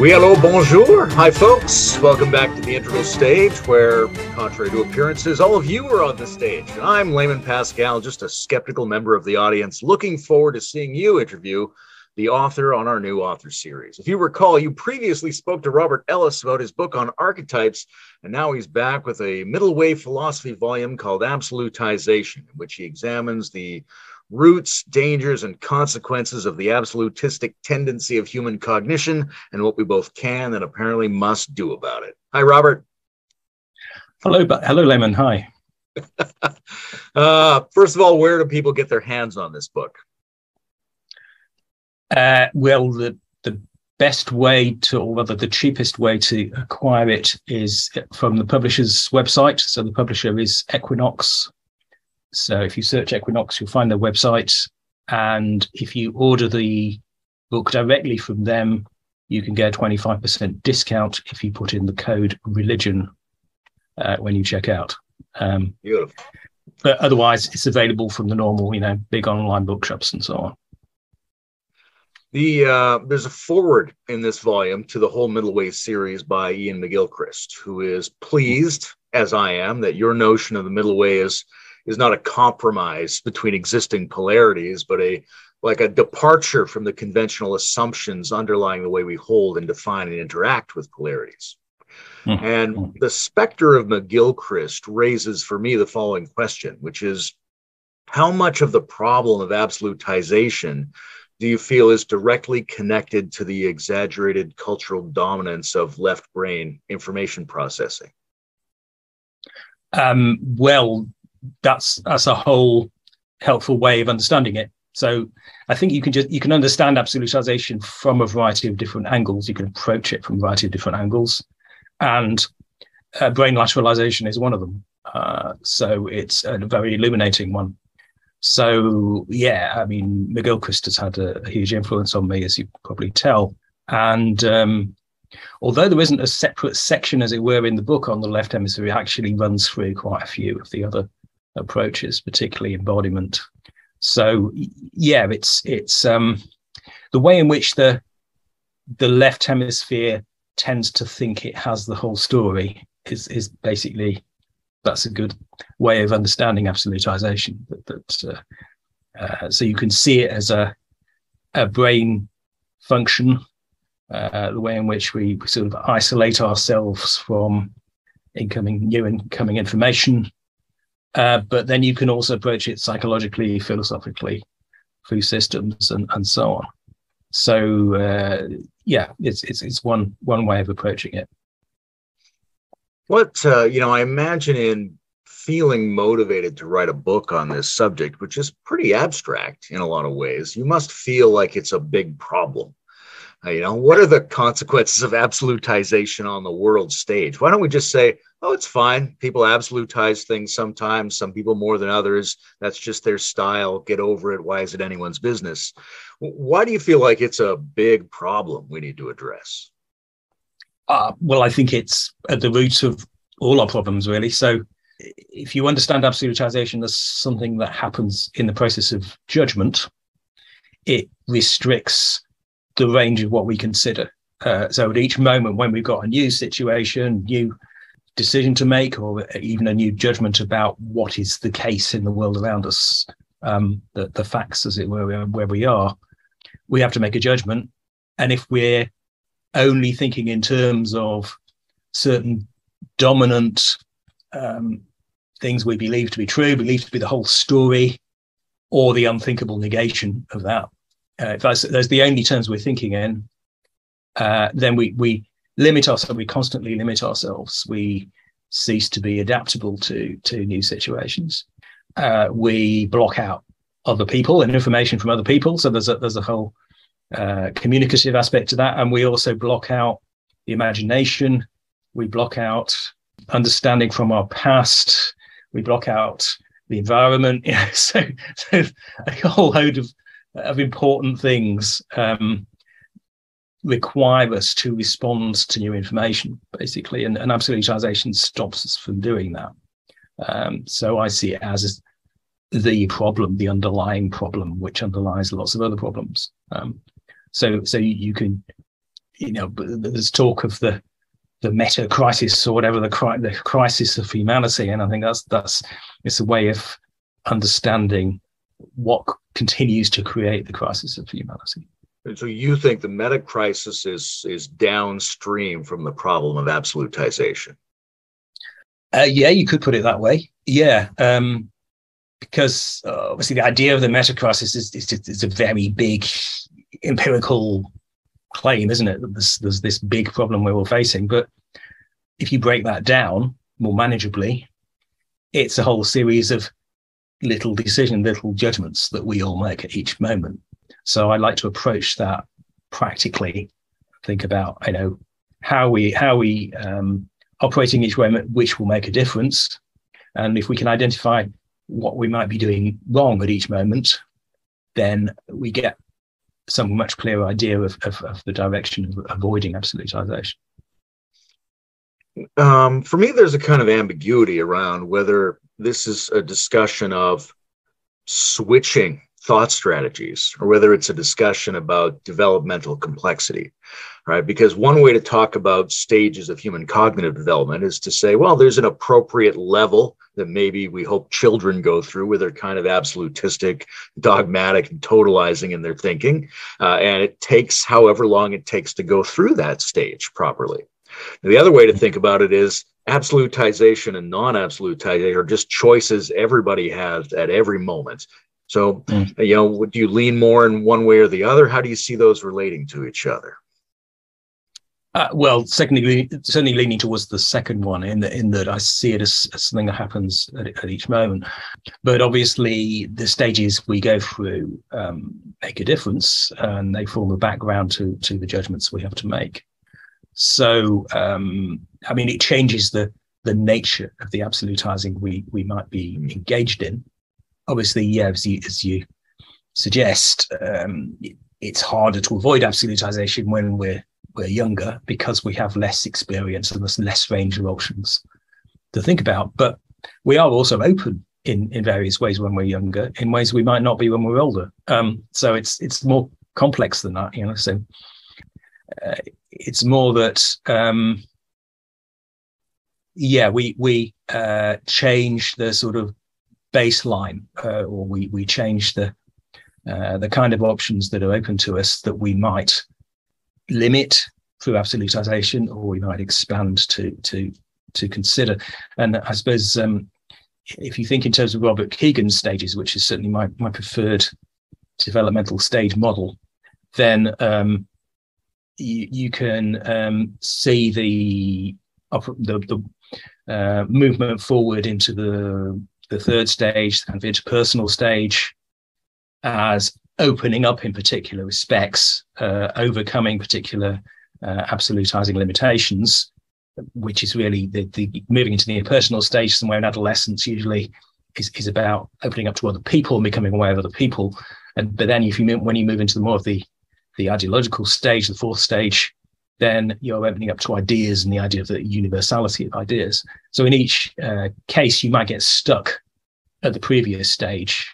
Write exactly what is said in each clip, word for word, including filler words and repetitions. Oui, hello, bonjour. Hi, folks. Welcome back to the integral stage where, contrary to appearances, all of you are on the stage. And I'm Layman Pascal, just a skeptical member of the audience, looking forward to seeing you interview the author on our new author series. If you recall, you previously spoke to Robert Ellis about his book on archetypes, and now he's back with a middleway philosophy volume called Absolutization, in which he examines the roots, dangers, and consequences of the absolutistic tendency of human cognition and what we both can and apparently must do about it. Hi, Robert. Hello, hello, Layman. Hi. uh, first of all, where do people get their hands on this book? Uh, well, the, the best way to, or rather the cheapest way to acquire it is from the publisher's website. So the publisher is Equinox. So if you search Equinox, you'll find their website. And if you order the book directly from them, you can get a twenty-five percent discount if you put in the code religion uh, when you check out. Um, Beautiful. But otherwise, it's available from the normal, you know, big online bookshops and so on. The uh, there's a foreword in this volume to the whole Middleway series by Iain McGilchrist, who is pleased, as I am, that your notion of the Middleway is is not a compromise between existing polarities, but a like a departure from the conventional assumptions underlying the way we hold and define and interact with polarities. Mm-hmm. And the specter of McGilchrist raises for me the following question, which is, how much of the problem of absolutization do you feel is directly connected to the exaggerated cultural dominance of left brain information processing? Um, well, That's that's a whole helpful way of understanding it. So I think you can just you can understand absolutization from a variety of different angles. You can approach it from a variety of different angles, and uh, brain lateralization is one of them. Uh, so it's a very illuminating one. So yeah, I mean, McGilchrist has had a, a huge influence on me, as you probably tell. And um, although there isn't a separate section, as it were, in the book on the left hemisphere, it actually runs through quite a few of the other approaches, particularly embodiment. So yeah, it's it's um the way in which the the left hemisphere tends to think it has the whole story is is basically, that's a good way of understanding absolutization, that, that uh, uh, so you can see it as a a brain function, uh the way in which we sort of isolate ourselves from incoming new incoming information. Uh, but then you can also approach it psychologically, philosophically, through systems and, and so on. So uh, yeah, it's it's it's one one way of approaching it. What uh, you know, I imagine in feeling motivated to write a book on this subject, which is pretty abstract in a lot of ways, you must feel like it's a big problem. Uh, you know, what are the consequences of absolutization on the world stage? Why don't we just say, oh, it's fine. People absolutize things sometimes, some people more than others. That's just their style. Get over it. Why is it anyone's business? Why do you feel like it's a big problem we need to address? Uh, well, I think it's at the root of all our problems, really. So if you understand absolutization as something that happens in the process of judgment, it restricts the range of what we consider. Uh, so at each moment when we've got a new situation, new decision to make, or even a new judgment about what is the case in the world around us, um, the, the facts, as it were, where we are, we have to make a judgment. And if we're only thinking in terms of certain dominant um, things we believe to be true, believe to be the whole story, or the unthinkable negation of that, uh, if that's, those are the only terms we're thinking in, uh, then we we limit ourselves. We constantly limit ourselves. We cease to be adaptable to to new situations. Uh, we block out other people and information from other people. So there's a there's a whole uh, communicative aspect to that, and we also block out the imagination. We block out understanding from our past. We block out the environment. You know, so, so a whole load of of important things Um, require us to respond to new information, basically, and, and absolutization stops us from doing that. Um, so I see it as the problem, the underlying problem, which underlies lots of other problems. Um, so so you can you know, there's talk of the the meta crisis or whatever, the, cri the crisis of humanity, and I think that's that's it's a way of understanding what continues to create the crisis of humanity. And so you think the meta crisis is is downstream from the problem of absolutization? Uh, yeah, you could put it that way. Yeah, um, because uh, obviously the idea of the meta crisis is is, is a very big empirical claim, isn't it? That there's, there's this big problem we're all facing. But if you break that down more manageably, it's a whole series of little decision, little judgments that we all make at each moment. So I like to approach that practically. Think about, you know, how we how we um, operating each way, which will make a difference, and if we can identify what we might be doing wrong at each moment, then we get some much clearer idea of of, of the direction of avoiding absolutization. Um, for me, there's a kind of ambiguity around whether this is a discussion of switching thought strategies, or whether it's a discussion about developmental complexity, right? Because one way to talk about stages of human cognitive development is to say, well, there's an appropriate level that maybe we hope children go through where they're kind of absolutistic, dogmatic, and totalizing in their thinking. Uh, and it takes however long it takes to go through that stage properly. The other way to think about it is absolutization and non-absolutization are just choices everybody has at every moment. So, you know, do you lean more in one way or the other? How do you see those relating to each other? Uh, well, secondly, certainly leaning towards the second one, in that in that I see it as, as something that happens at, at each moment. But obviously, the stages we go through um, make a difference, and they form a background to to the judgments we have to make. So, um, I mean, it changes the the nature of the absolutizing we we might be engaged in. Obviously, yeah, as you, as you suggest, um, it's harder to avoid absolutization when we're we're younger, because we have less experience and there's less range of options to think about. But we are also open in in various ways when we're younger, in ways we might not be when we're older. Um, so it's it's more complex than that, you know. So uh, it's more that um, yeah, we we uh, change the sort of baseline, uh, or we we change the uh, the kind of options that are open to us that we might limit through absolutization, or we might expand to to to consider. And I suppose um, if you think in terms of Robert Keegan's stages, which is certainly my my preferred developmental stage model, then um, you, you can um, see the the, the uh, movement forward into the the third stage, the kind of interpersonal stage, as opening up in particular respects, uh, overcoming particular uh, absolutizing limitations, which is really the, the moving into the impersonal stage somewhere in adolescence usually is, is about opening up to other people and becoming aware of other people. And but then if you when you move into the more of the the ideological stage, the fourth stage, then you're opening up to ideas and the idea of the universality of ideas. So in each uh, case, you might get stuck at the previous stage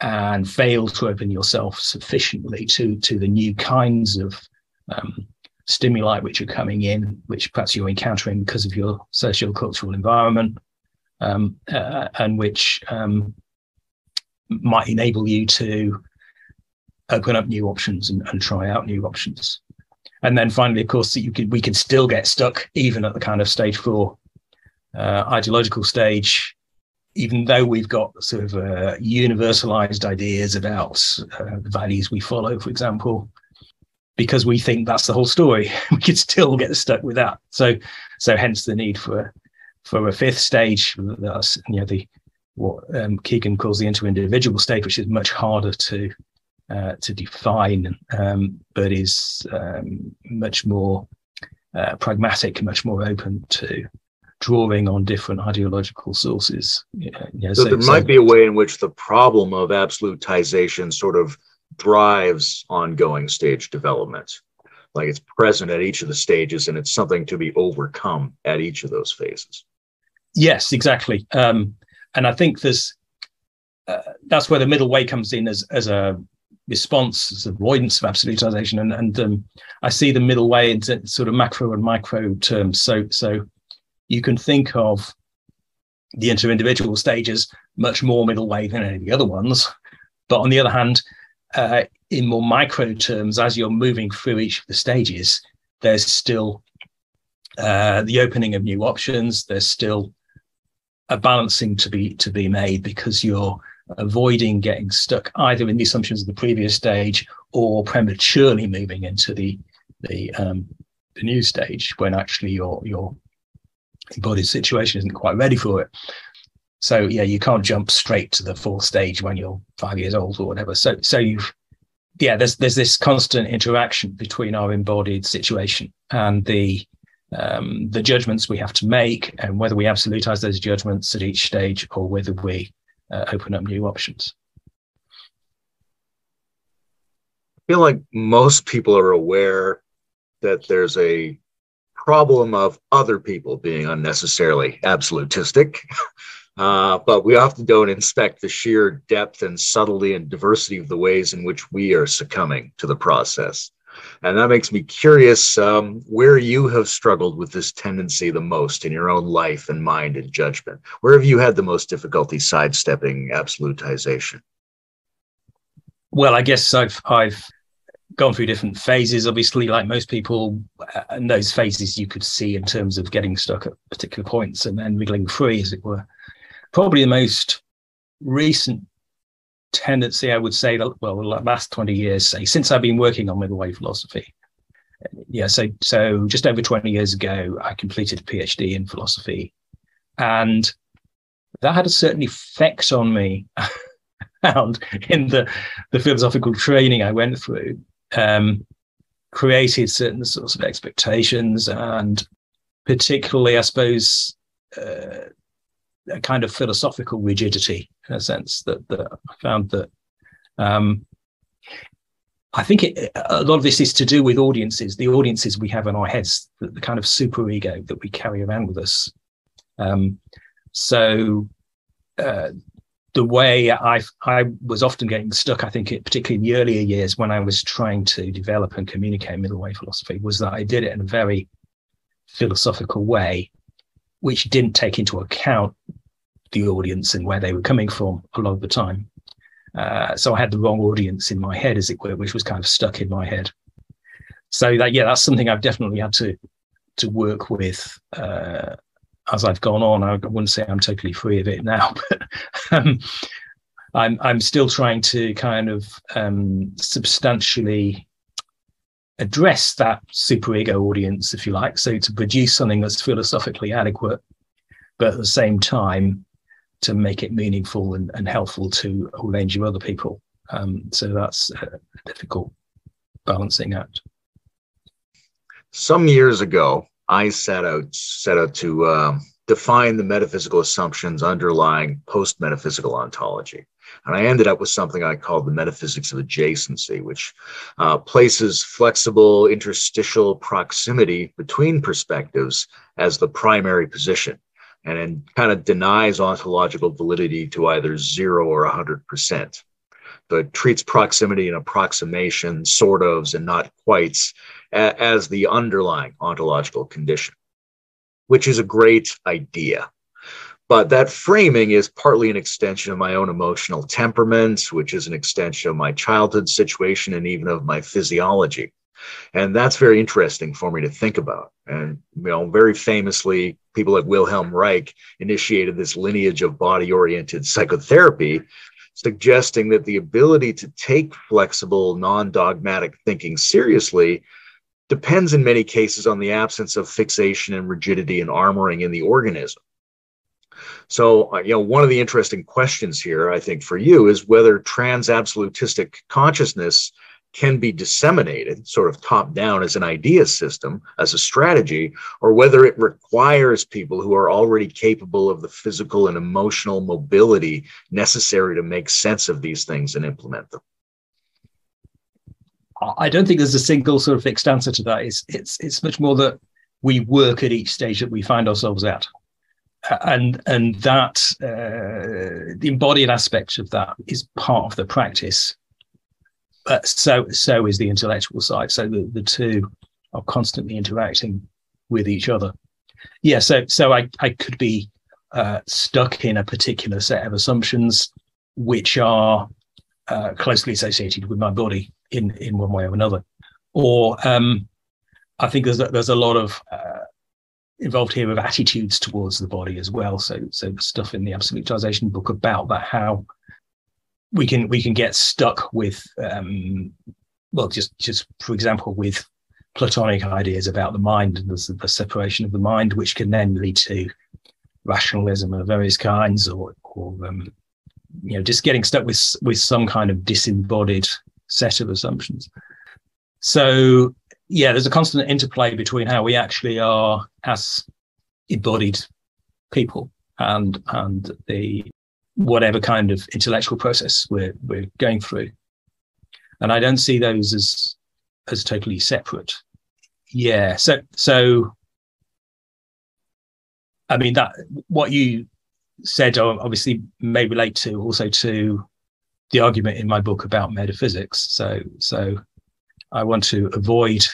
and fail to open yourself sufficiently to, to the new kinds of um, stimuli which are coming in, which perhaps you're encountering because of your socio-cultural environment, um, uh, and which um, might enable you to open up new options and, and try out new options. And then finally, of course, you can, we can still get stuck even at the kind of stage four uh, ideological stage, even though we've got sort of uh, universalized ideas about uh, the values we follow, for example, because we think that's the whole story. We could still get stuck with that. So, so hence the need for for a fifth stage. That's, you know, the what um, Keegan calls the inter-individual stage, which is much harder to. Uh, to define, um, but is um, much more uh, pragmatic, much more open to drawing on different ideological sources. You know, so, so there so might be a way in which the problem of absolutization sort of drives ongoing stage development. Like it's present at each of the stages and it's something to be overcome at each of those phases. Yes, exactly. Um, and I think there's, uh, that's where the middle way comes in as, as a response, this avoidance of absolutization, and and um, I see the middle way in sort of macro and micro terms. So so you can think of the inter-individual stages much more middle way than any of the other ones, but on the other hand, uh, in more micro terms, as you're moving through each of the stages, there's still uh, the opening of new options. There's still a balancing to be to be made, because you're avoiding getting stuck either in the assumptions of the previous stage or prematurely moving into the the, um, the new stage when actually your your embodied situation isn't quite ready for it. So yeah, you can't jump straight to the fourth stage when you're five years old or whatever. So so you've yeah, there's there's this constant interaction between our embodied situation and the um, the judgments we have to make, and whether we absolutize those judgments at each stage or whether we Uh, open up new options. I feel like most people are aware that there's a problem of other people being unnecessarily absolutistic, uh, but we often don't inspect the sheer depth and subtlety and diversity of the ways in which we are succumbing to the process. And that makes me curious um, where you have struggled with this tendency the most in your own life and mind and judgment. Where have you had the most difficulty sidestepping absolutization? Well, I guess I've, I've gone through different phases, obviously, like most people. And those phases you could see in terms of getting stuck at particular points and then wriggling free, as it were. Probably the most recent tendency, I would say, that, well, the last twenty years, say, since I've been working on middleway philosophy. Yeah, so so just over twenty years ago, I completed a PhD in philosophy, and that had a certain effect on me. And in the the philosophical training I went through, um, created certain sorts of expectations, and particularly, I suppose, uh, a kind of philosophical rigidity, in a sense that, that I found that um, I think it, a lot of this is to do with audiences, the audiences we have in our heads, the, the kind of superego that we carry around with us. Um, so uh, the way I I was often getting stuck, I think, it, particularly in the earlier years when I was trying to develop and communicate middleway philosophy, was that I did it in a very philosophical way, which didn't take into account the audience and where they were coming from a lot of the time. Uh, so I had the wrong audience in my head, as it were, which was kind of stuck in my head. So that, yeah, that's something I've definitely had to to work with uh, as I've gone on. I wouldn't say I'm totally free of it now, but um, I'm I'm still trying to kind of um, substantially address that superego audience, if you like. So to produce something that's philosophically adequate, but at the same time, to make it meaningful and, and helpful to a whole range of other people. Um, so that's a difficult balancing act. Some years ago, I set out, set out to uh, define the metaphysical assumptions underlying post-metaphysical ontology. And I ended up with something I called the metaphysics of adjacency, which uh, places flexible interstitial proximity between perspectives as the primary position, and then kind of denies ontological validity to either zero or one hundred percent, but treats proximity and approximation, sort ofs and not quites, as the underlying ontological condition, which is a great idea. But that framing is partly an extension of my own emotional temperament, which is an extension of my childhood situation and even of my physiology. And that's very interesting for me to think about. And, you know, very famously, people like Wilhelm Reich initiated this lineage of body-oriented psychotherapy, suggesting that the ability to take flexible, non-dogmatic thinking seriously depends in many cases on the absence of fixation and rigidity and armoring in the organism. So, you know, one of the interesting questions here, I think, for you is whether trans-absolutistic consciousness can be disseminated sort of top down as an idea system, as a strategy, or whether it requires people who are already capable of the physical and emotional mobility necessary to make sense of these things and implement them. I don't think there's a single sort of fixed answer to that. It's, it's, it's much more that we work at each stage that we find ourselves at. And and that uh, the embodied aspect of that is part of the practice. but so so is the intellectual side. So the, the two are constantly interacting with each other. Yeah, so so I, I could be uh, stuck in a particular set of assumptions which are uh, closely associated with my body in, in one way or another. Or um, I think there's a, there's a lot of uh, involved here of attitudes towards the body as well. So so stuff in the Absolutization book about that, how we can we can get stuck with um, well, just just for example with Platonic ideas about the mind, and there's the separation of the mind, which can then lead to rationalism of various kinds, or or um, you know, just getting stuck with with some kind of disembodied set of assumptions. So yeah, there's a constant interplay between how we actually are as embodied people and and the whatever kind of intellectual process we're we're going through, and I don't see those as as totally separate. Yeah, so so I mean, that what you said obviously may relate to also to the argument in my book about metaphysics. So so I want to avoid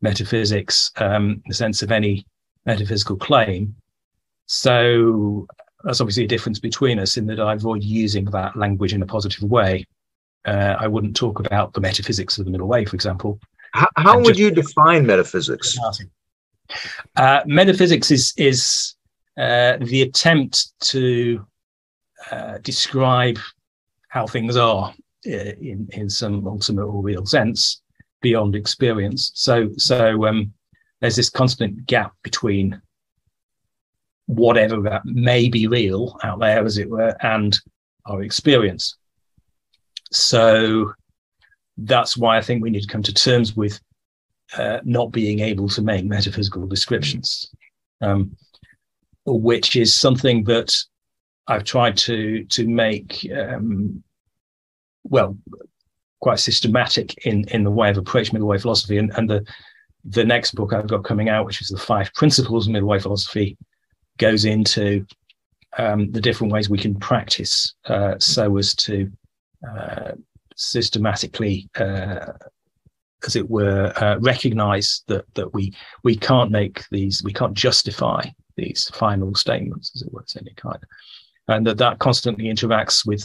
metaphysics um, in the sense of any metaphysical claim. So that's obviously a difference between us in that I avoid using that language in a positive way. Uh, I wouldn't talk about the metaphysics of the middle way, for example. How, how would you define metaphysics? Uh, metaphysics is is uh, the attempt to uh, describe how things are in in some ultimate or real sense beyond experience. So so um, there's this constant gap between whatever that may be real out there, as it were, and our experience. So that's why I think we need to come to terms with uh, not being able to make metaphysical descriptions, um, which is something that I've tried to to make um, well, quite systematic in in the way of approaching middleway philosophy. And, and the the next book I've got coming out, which is The Five Principles of Middleway Philosophy, goes into um, the different ways we can practice uh, so as to Uh, systematically, uh, as it were, uh, recognise that that we we can't make these, we can't justify these final statements, as it were, any kind, and that that constantly interacts with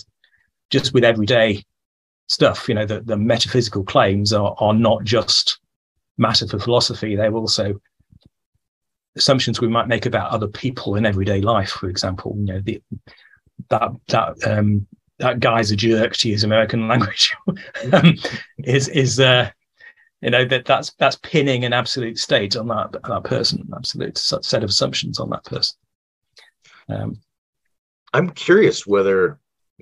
just with everyday stuff. You know, the, the metaphysical claims are are not just matter for philosophy; they're also assumptions we might make about other people in everyday life. For example, you know, the that that. Um, that guy's a jerk, to use American language, um, is, is uh, you know, that that's, that's pinning an absolute state on that, that person, an absolute set of assumptions on that person. Um, I'm curious whether,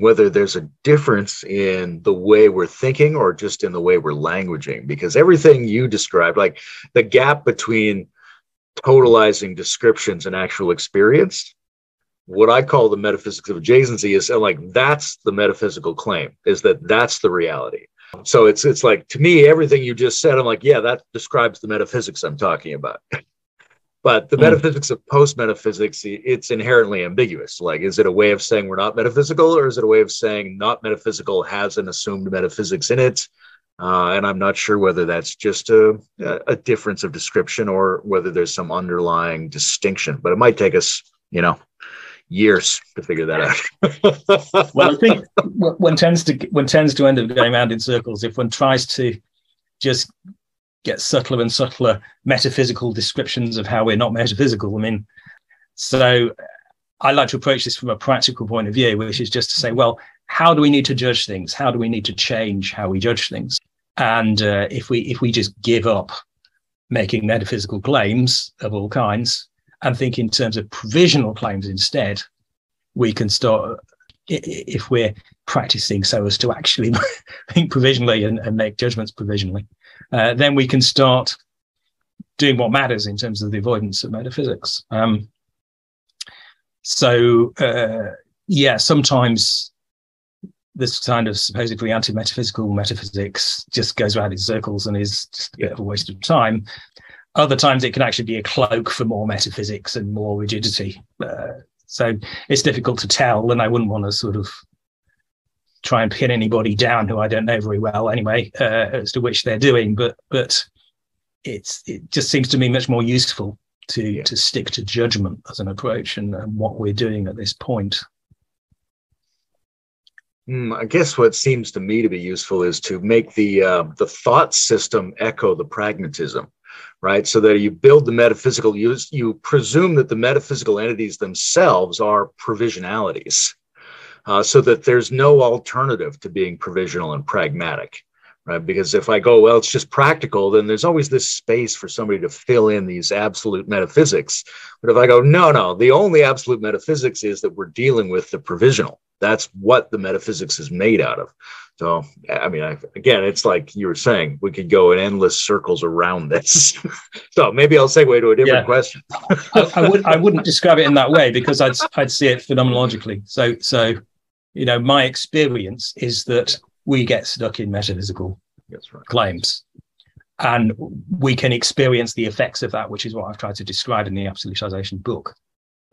whether there's a difference in the way we're thinking or just in the way we're languaging, because everything you described, like the gap between totalizing descriptions and actual experience, what I call the metaphysics of adjacency is like, that's the metaphysical claim, is that that's the reality. So it's, it's like, to me, everything you just said, I'm like, yeah, that describes the metaphysics I'm talking about. But the mm. metaphysics of post-metaphysics, it's inherently ambiguous. Like, is it a way of saying we're not metaphysical, or is it a way of saying not metaphysical has an assumed metaphysics in it? Uh, and I'm not sure whether that's just a, a difference of description or whether there's some underlying distinction, but it might take us, you know, years to figure that out. Well, I think one tends to one tends to end up going around in circles if one tries to just get subtler and subtler metaphysical descriptions of how we're not metaphysical. I mean, so I like to approach this from a practical point of view, which is just to say, well, how do we need to judge things? How do we need to change how we judge things? And uh, if we if we just give up making metaphysical claims of all kinds and think in terms of provisional claims instead, we can start, if we're practicing so as to actually think provisionally and, and make judgments provisionally, uh, then we can start doing what matters in terms of the avoidance of metaphysics. Um, so, uh, yeah, sometimes this kind of supposedly anti-metaphysical metaphysics just goes around in circles and is just a bit of a waste of time. Other times it can actually be a cloak for more metaphysics and more rigidity. Uh, so it's difficult to tell, and I wouldn't want to sort of try and pin anybody down who I don't know very well anyway, uh, as to which they're doing. But but it's it just seems to me much more useful to yeah. to stick to judgment as an approach and, and what we're doing at this point. Mm, I guess what seems to me to be useful is to make the uh, the thought system echo the pragmatism, right? So that you build the metaphysical, you, you presume that the metaphysical entities themselves are provisionalities, uh, so that there's no alternative to being provisional and pragmatic, right? Because if I go, well, it's just practical, then there's always this space for somebody to fill in these absolute metaphysics. But if I go, no, no, the only absolute metaphysics is that we're dealing with the provisional. That's what the metaphysics is made out of. So, I mean, I, again, it's like you were saying, we could go in endless circles around this. So maybe I'll segue to a different yeah. question. I, I, would, I wouldn't describe it in that way, because I'd, I'd see it phenomenologically. So, so, you know, my experience is that we get stuck in metaphysical That's right. claims, and we can experience the effects of that, which is what I've tried to describe in the Absolutization book.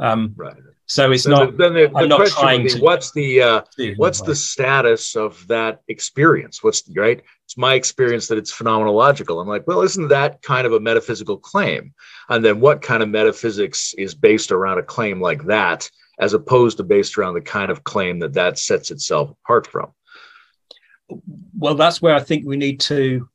Um, right. So it's not. Then the, the, the question would be, what's the uh, what's the status of that experience? What's right? It's my experience that it's phenomenological. I'm like, well, isn't that kind of a metaphysical claim? And then what kind of metaphysics is based around a claim like that, as opposed to based around the kind of claim that that sets itself apart from? Well, that's where I think we need to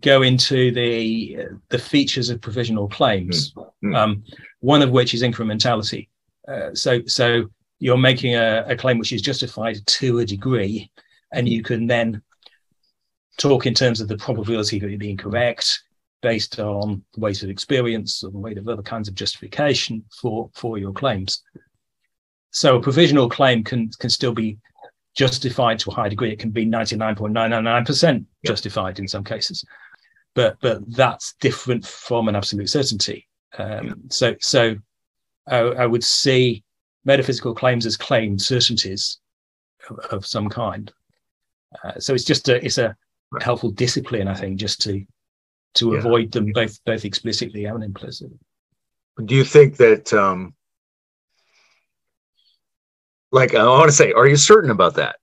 go into the the features of provisional claims. Mm-hmm. Um, one of which is incrementality. Uh, so, so you're making a, a claim which is justified to a degree, and you can then talk in terms of the probability of it being correct based on the weight of experience or the weight of other kinds of justification for for your claims. So, a provisional claim can can still be justified to a high degree. It can be ninety-nine point nine nine nine percent justified in some cases, but but that's different from an absolute certainty. Um, yeah. So so I, I would see metaphysical claims as claimed certainties of, of some kind. Uh, so it's just a it's a right. helpful discipline, I think, just to to yeah. avoid them both both explicitly and implicitly. Do you think that? Um... Like, I want to say, are you certain about that?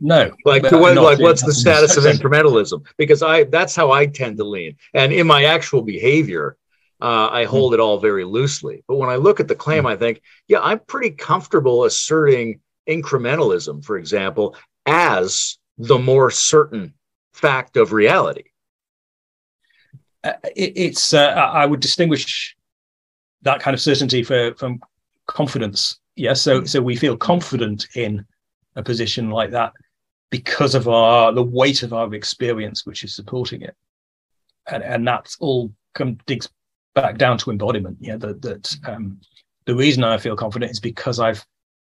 No. Like, to what, like what's the status of incrementalism? Because I that's how I tend to lean. And in my actual behavior, uh, I hold it all very loosely. But when I look at the claim, I think, yeah, I'm pretty comfortable asserting incrementalism, for example, as the more certain fact of reality. Uh, it, it's, uh, I would distinguish that kind of certainty for, from... confidence. Yes. So, so we feel confident in a position like that because of our, the weight of our experience, which is supporting it. And, and that's all come digs back down to embodiment. Yeah. That, that, um, the reason I feel confident is because I've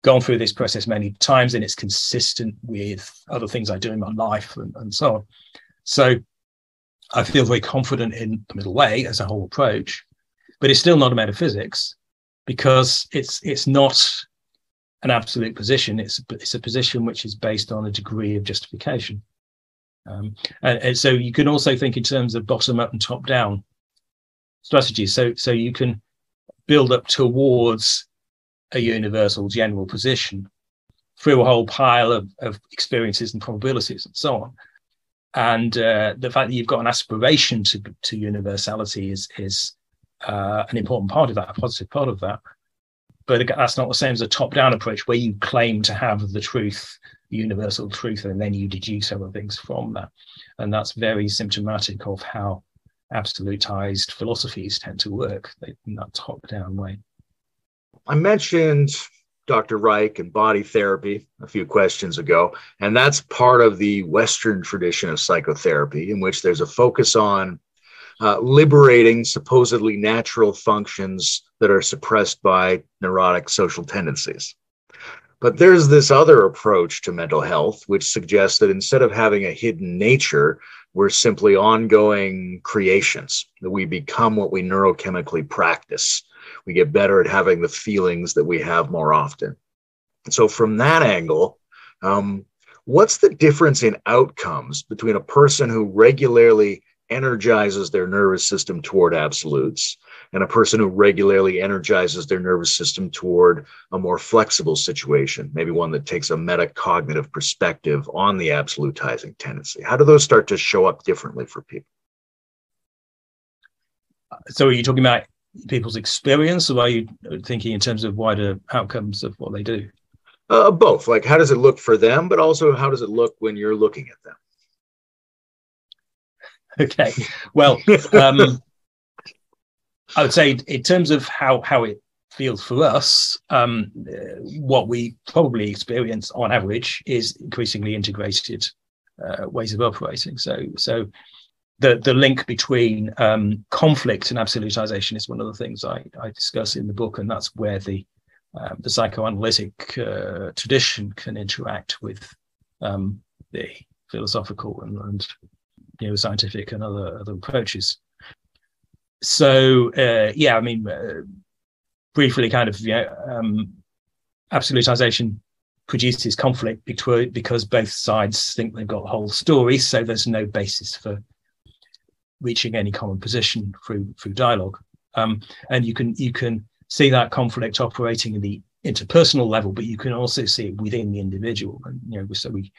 gone through this process many times and it's consistent with other things I do in my life and, and so on. So I feel very confident in the middle way as a whole approach, but it's still not a metaphysics, because it's it's not an absolute position. It's it's a position which is based on a degree of justification, um, and, and so you can also think in terms of bottom up and top down strategies. So so you can build up towards a universal general position through a whole pile of, of experiences and probabilities and so on. And uh, the fact that you've got an aspiration to to universality is is Uh, an important part of that, a positive part of that. But that's not the same as a top-down approach where you claim to have the truth, universal truth, and then you deduce other things from that. And that's very symptomatic of how absolutized philosophies tend to work in that top-down way. I mentioned Doctor Reich and body therapy a few questions ago, and that's part of the Western tradition of psychotherapy in which there's a focus on Uh, liberating supposedly natural functions that are suppressed by neurotic social tendencies. But there's this other approach to mental health, which suggests that instead of having a hidden nature, we're simply ongoing creations, that we become what we neurochemically practice. We get better at having the feelings that we have more often. And so from that angle, um, what's the difference in outcomes between a person who regularly energizes their nervous system toward absolutes, and a person who regularly energizes their nervous system toward a more flexible situation, maybe one that takes a metacognitive perspective on the absolutizing tendency. How do those start to show up differently for people? So are you talking about people's experience, or are you thinking in terms of wider outcomes of what they do? Uh, both. Like, how does it look for them, but also how does it look when you're looking at them? Okay. Well, um, I would say in terms of how, how it feels for us, um, what we probably experience on average is increasingly integrated uh, ways of operating. So so the, the link between um, conflict and absolutization is one of the things I, I discuss in the book, and that's where the, uh, the psychoanalytic uh, tradition can interact with um, the philosophical and, and neuroscientific and other, other approaches. So, uh, yeah, I mean, uh, briefly, kind of, you know, um, absolutization produces conflict between, because both sides think they've got the whole story, so there's no basis for reaching any common position through through dialogue. Um, and you can you can see that conflict operating in the interpersonal level, but you can also see it within the individual. And, you know, so we.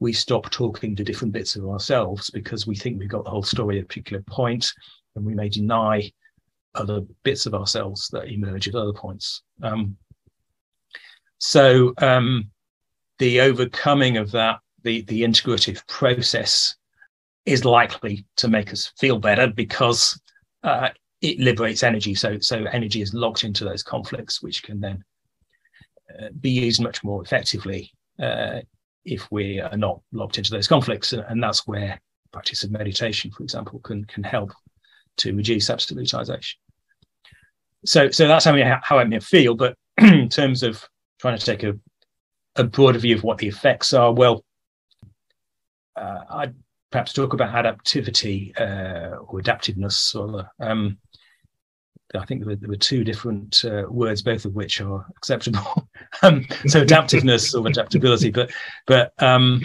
We stop talking to different bits of ourselves because we think we've got the whole story at a particular point, and we may deny other bits of ourselves that emerge at other points. Um, so um, the overcoming of that, the, the integrative process, is likely to make us feel better because uh, it liberates energy. So, so energy is locked into those conflicts, which can then uh, be used much more effectively uh, if we are not locked into those conflicts. And that's where practice of meditation, for example, can can help to reduce absolutization. So so that's how, we, how I may feel. But in terms of trying to take a, a broader view of what the effects are, well, uh, I'd perhaps talk about adaptivity uh, or adaptiveness. Or, um, I think there were, there were two different uh, words, both of which are acceptable. um, so adaptiveness or adaptability, but but um,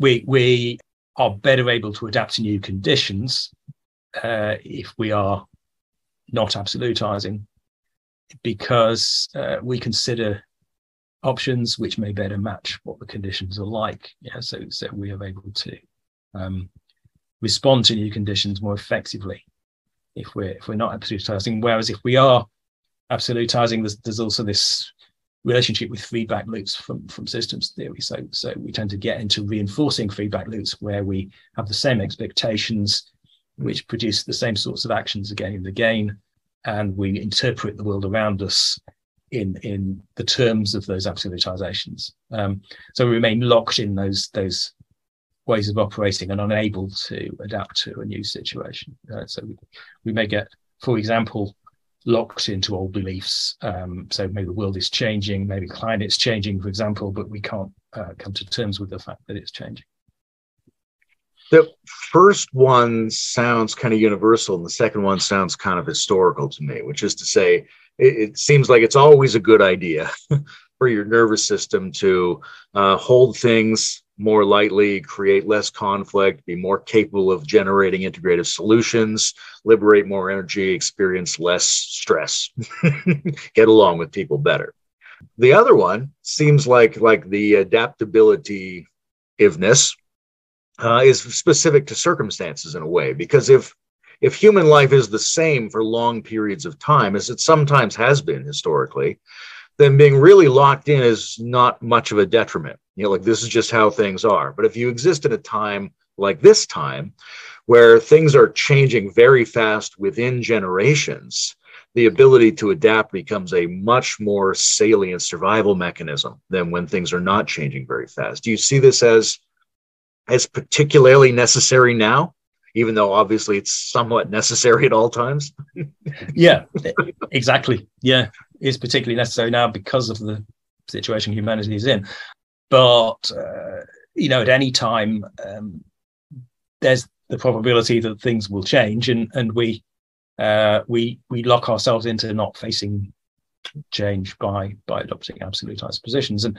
we we are better able to adapt to new conditions uh, if we are not absolutizing, because uh, we consider options which may better match what the conditions are like. Yeah, so so we are able to um, respond to new conditions more effectively if we're if we're not absolutizing. Whereas if we are absolutizing, there's, there's also this relationship with feedback loops from from systems theory. So so we tend to get into reinforcing feedback loops where we have the same expectations, which produce the same sorts of actions again and again, and we interpret the world around us in in the terms of those absolutizations. Um, so we remain locked in those those ways of operating and unable to adapt to a new situation. Uh, so we, we may get, for example, locked into old beliefs. Um, so maybe the world is changing, maybe climate's changing, for example, but we can't uh, come to terms with the fact that it's changing. The first one sounds kind of universal, and the second one sounds kind of historical to me, which is to say, it, it seems like it's always a good idea for your nervous system to uh, hold things more lightly, create less conflict, be more capable of generating integrative solutions, liberate more energy, experience less stress, get along with people better. The other one seems like, like the adaptability-iveness uh, is specific to circumstances in a way, because if If human life is the same for long periods of time, as it sometimes has been historically, then being really locked in is not much of a detriment. You know, like, this is just how things are. But if you exist in a time like this time, where things are changing very fast within generations, the ability to adapt becomes a much more salient survival mechanism than when things are not changing very fast. Do you see this as, as particularly necessary now, even though obviously it's somewhat necessary at all times? Yeah, exactly. Yeah, it's particularly necessary now because of the situation humanity is in. But, uh, you know, at any time, um, there's the probability that things will change, and, and we, uh, we we lock ourselves into not facing change by, by adopting absolutized positions. And,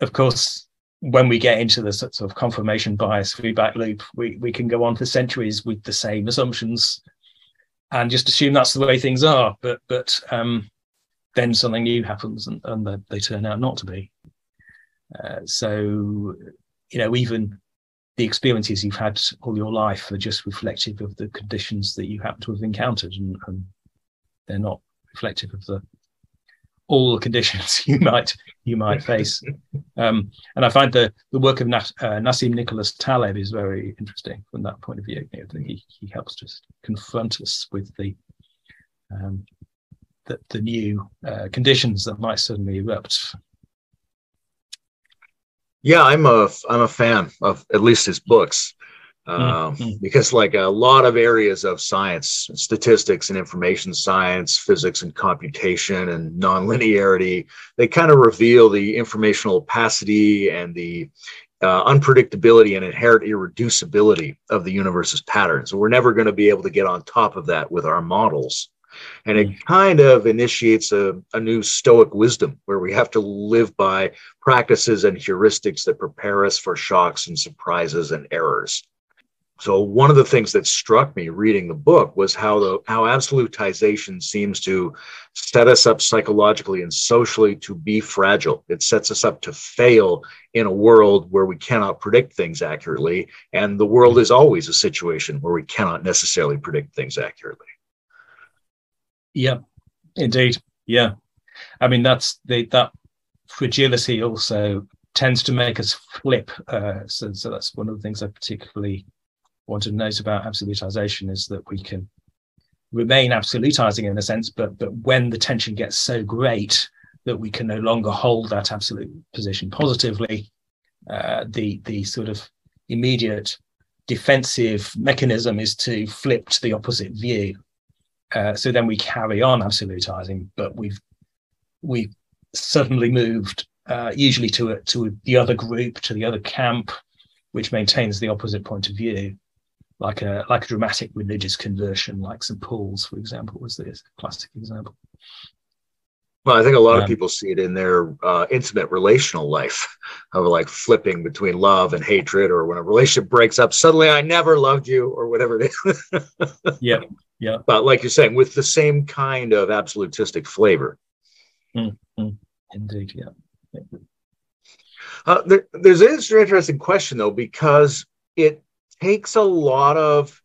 of course, when we get into the sort of confirmation bias feedback loop, we, we can go on for centuries with the same assumptions and just assume that's the way things are. But but um, then something new happens and, and they, they turn out not to be. Uh, so, you know, even the experiences you've had all your life are just reflective of the conditions that you happen to have encountered, and, and they're not reflective of the all the conditions you might you might face. Um, and I find the the work of Nas, uh, Nassim Nicholas Taleb is very interesting from that point of view. You know, he he helps just confront us with the um, the, the new uh, conditions that might suddenly erupt. Yeah, I'm a I'm a fan of at least his books. Um, mm-hmm. Because like a lot of areas of science, statistics and information science, physics and computation and nonlinearity, they kind of reveal the informational opacity and the uh, unpredictability and inherent irreducibility of the universe's patterns. We're never going to be able to get on top of that with our models. And it kind of initiates a, a new Stoic wisdom where we have to live by practices and heuristics that prepare us for shocks and surprises and errors. So one of the things that struck me reading the book was how the how absolutization seems to set us up psychologically and socially to be fragile. It sets us up to fail in a world where we cannot predict things accurately, and the world is always a situation where we cannot necessarily predict things accurately. Yeah, indeed. Yeah, I mean that's the, that fragility also tends to make us flip. Uh, so, so that's one of the things I particularly want to note about absolutization, is that we can remain absolutizing in a sense, but but when the tension gets so great that we can no longer hold that absolute position positively, uh, the the sort of immediate defensive mechanism is to flip to the opposite view. Uh, so then we carry on absolutizing, but we've we've suddenly moved uh, usually to a, to the other group, to the other camp, which maintains the opposite point of view. Like a like a dramatic religious conversion, like Saint Paul's, for example, was this classic example. Well, I think a lot um, of people see it in their uh, intimate relational life, of like flipping between love and hatred, or when a relationship breaks up, suddenly I never loved you, or whatever it is. Yeah, yeah. But like you're saying, with the same kind of absolutistic flavor. Mm-hmm. Indeed, yeah. Uh, there, there's an interesting question though, because it takes a lot of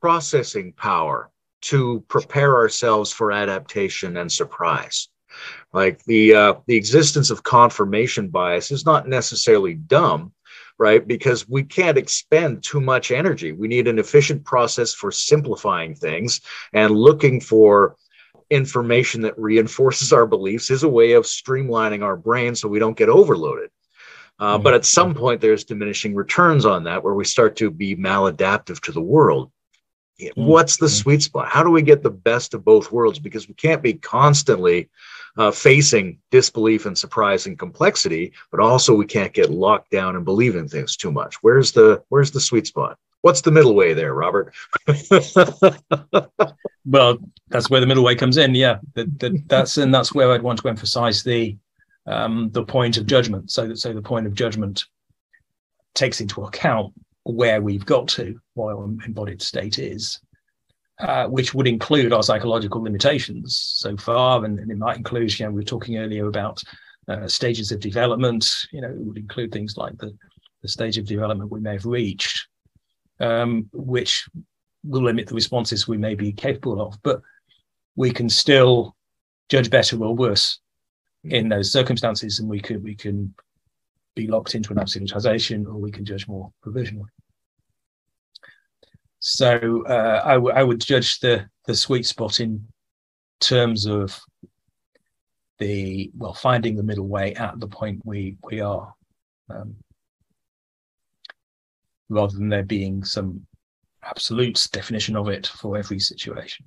processing power to prepare ourselves for adaptation and surprise. Like the uh, the existence of confirmation bias is not necessarily dumb, right? Because we can't expend too much energy. We need an efficient process for simplifying things, and looking for information that reinforces our beliefs is a way of streamlining our brain so we don't get overloaded. Uh, but at some point, there's diminishing returns on that, where we start to be maladaptive to the world. What's the sweet spot? How do we get the best of both worlds? Because we can't be constantly uh, facing disbelief and surprise and complexity, but also we can't get locked down and believe in things too much. Where's the where's the sweet spot? What's the middle way there, Robert? Well, that's where the middle way comes in. Yeah, the, the, that's and that's where I'd want to emphasize the. Um, the point of judgment. So that so the point of judgment takes into account where we've got to, what our embodied state is, uh, which would include our psychological limitations so far, and, and it might include, you know, we were talking earlier about uh, stages of development. You know, it would include things like the the stage of development we may have reached, um, which will limit the responses we may be capable of, but we can still judge better or worse in those circumstances, and we could we can be locked into an absolutization, or we can judge more provisionally. So uh, I, w I would judge the the sweet spot in terms of the well finding the middle way at the point we we are, um, rather than there being some absolute definition of it for every situation.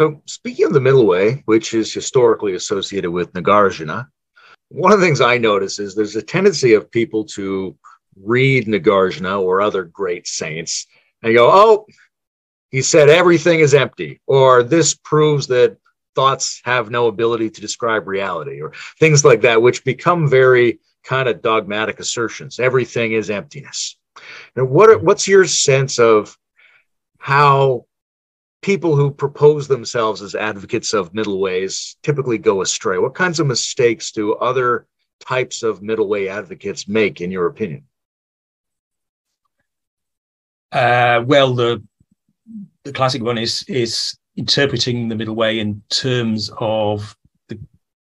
So speaking of the middle way, which is historically associated with Nagarjuna, one of the things I notice is there's a tendency of people to read Nagarjuna or other great saints and go, oh, he said everything is empty, or this proves that thoughts have no ability to describe reality, or things like that, which become very kind of dogmatic assertions. Everything is emptiness. Now, what are, what's your sense of how people who propose themselves as advocates of middle ways typically go astray? What kinds of mistakes do other types of middle way advocates make, in your opinion? Uh, well, the the classic one is is interpreting the middle way in terms of the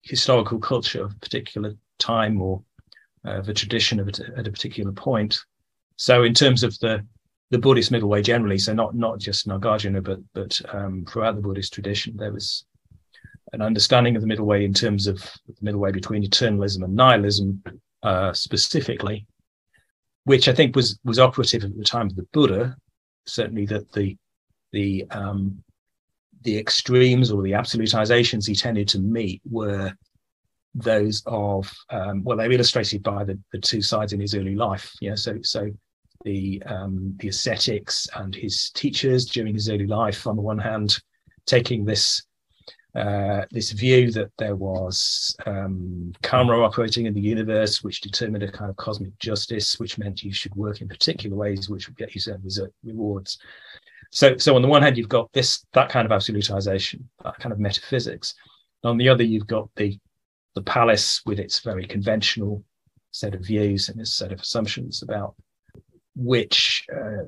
historical culture of a particular time, or uh, the tradition of it at a particular point. So, in terms of the the Buddhist middle way generally, so not not just Nagarjuna, but but um, throughout the Buddhist tradition, there was an understanding of the middle way in terms of the middle way between eternalism and nihilism, uh, specifically, which I think was was operative at the time of the Buddha. Certainly, that the the um, the extremes or the absolutizations he tended to meet were those of um, well, they're illustrated by the, the two sides in his early life. Yeah, so so. The, um, the ascetics and his teachers during his early life, on the one hand, taking this uh, this view that there was um, karma operating in the universe, which determined a kind of cosmic justice, which meant you should work in particular ways, which would get you certain rewards. So, so on the one hand, you've got this that kind of absolutization, that kind of metaphysics. And on the other, you've got the the palace with its very conventional set of views and its set of assumptions about. Which, uh,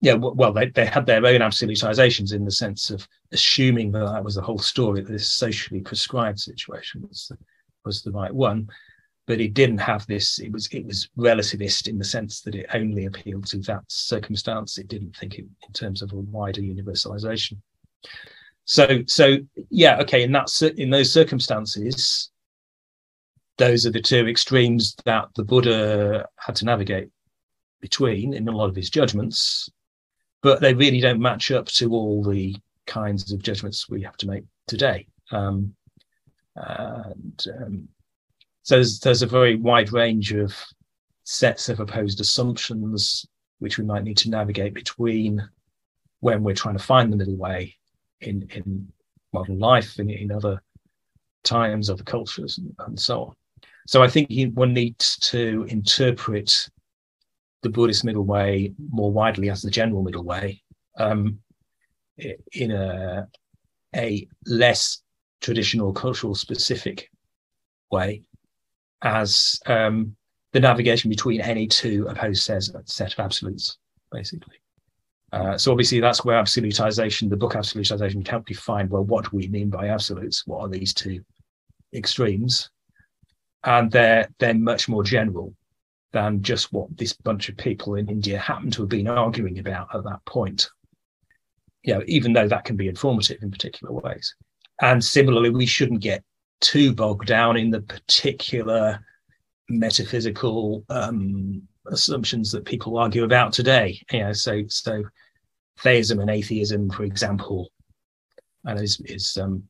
yeah, well, they, they had their own absolutizations in the sense of assuming that that was the whole story, that this socially prescribed situation was the, was the right one. But it didn't have this, it was it was relativist in the sense that it only appealed to that circumstance. It didn't think it, in terms of a wider universalization. So, so yeah, okay, in, that, in those circumstances, those are the two extremes that the Buddha had to navigate between in a lot of his judgments, but they really don't match up to all the kinds of judgments we have to make today. Um, and um, so there's, there's a very wide range of sets of opposed assumptions which we might need to navigate between when we're trying to find the middle way in, in modern life and in other times, other cultures, and, and so on. So I think one needs to interpret the Buddhist middle way more widely as the general middle way, um, in a, a less traditional, cultural specific way, as um, the navigation between any two opposed sets, set of absolutes, basically. Uh, so obviously that's where absolutization, the book Absolutization, can help define, well, what do we mean by absolutes? What are these two extremes? And they're, they're much more general than just what this bunch of people in India happen to have been arguing about at that point. You know, even though that can be informative in particular ways. And similarly, we shouldn't get too bogged down in the particular metaphysical um, assumptions that people argue about today. You know, so so theism and atheism, for example, and is is um,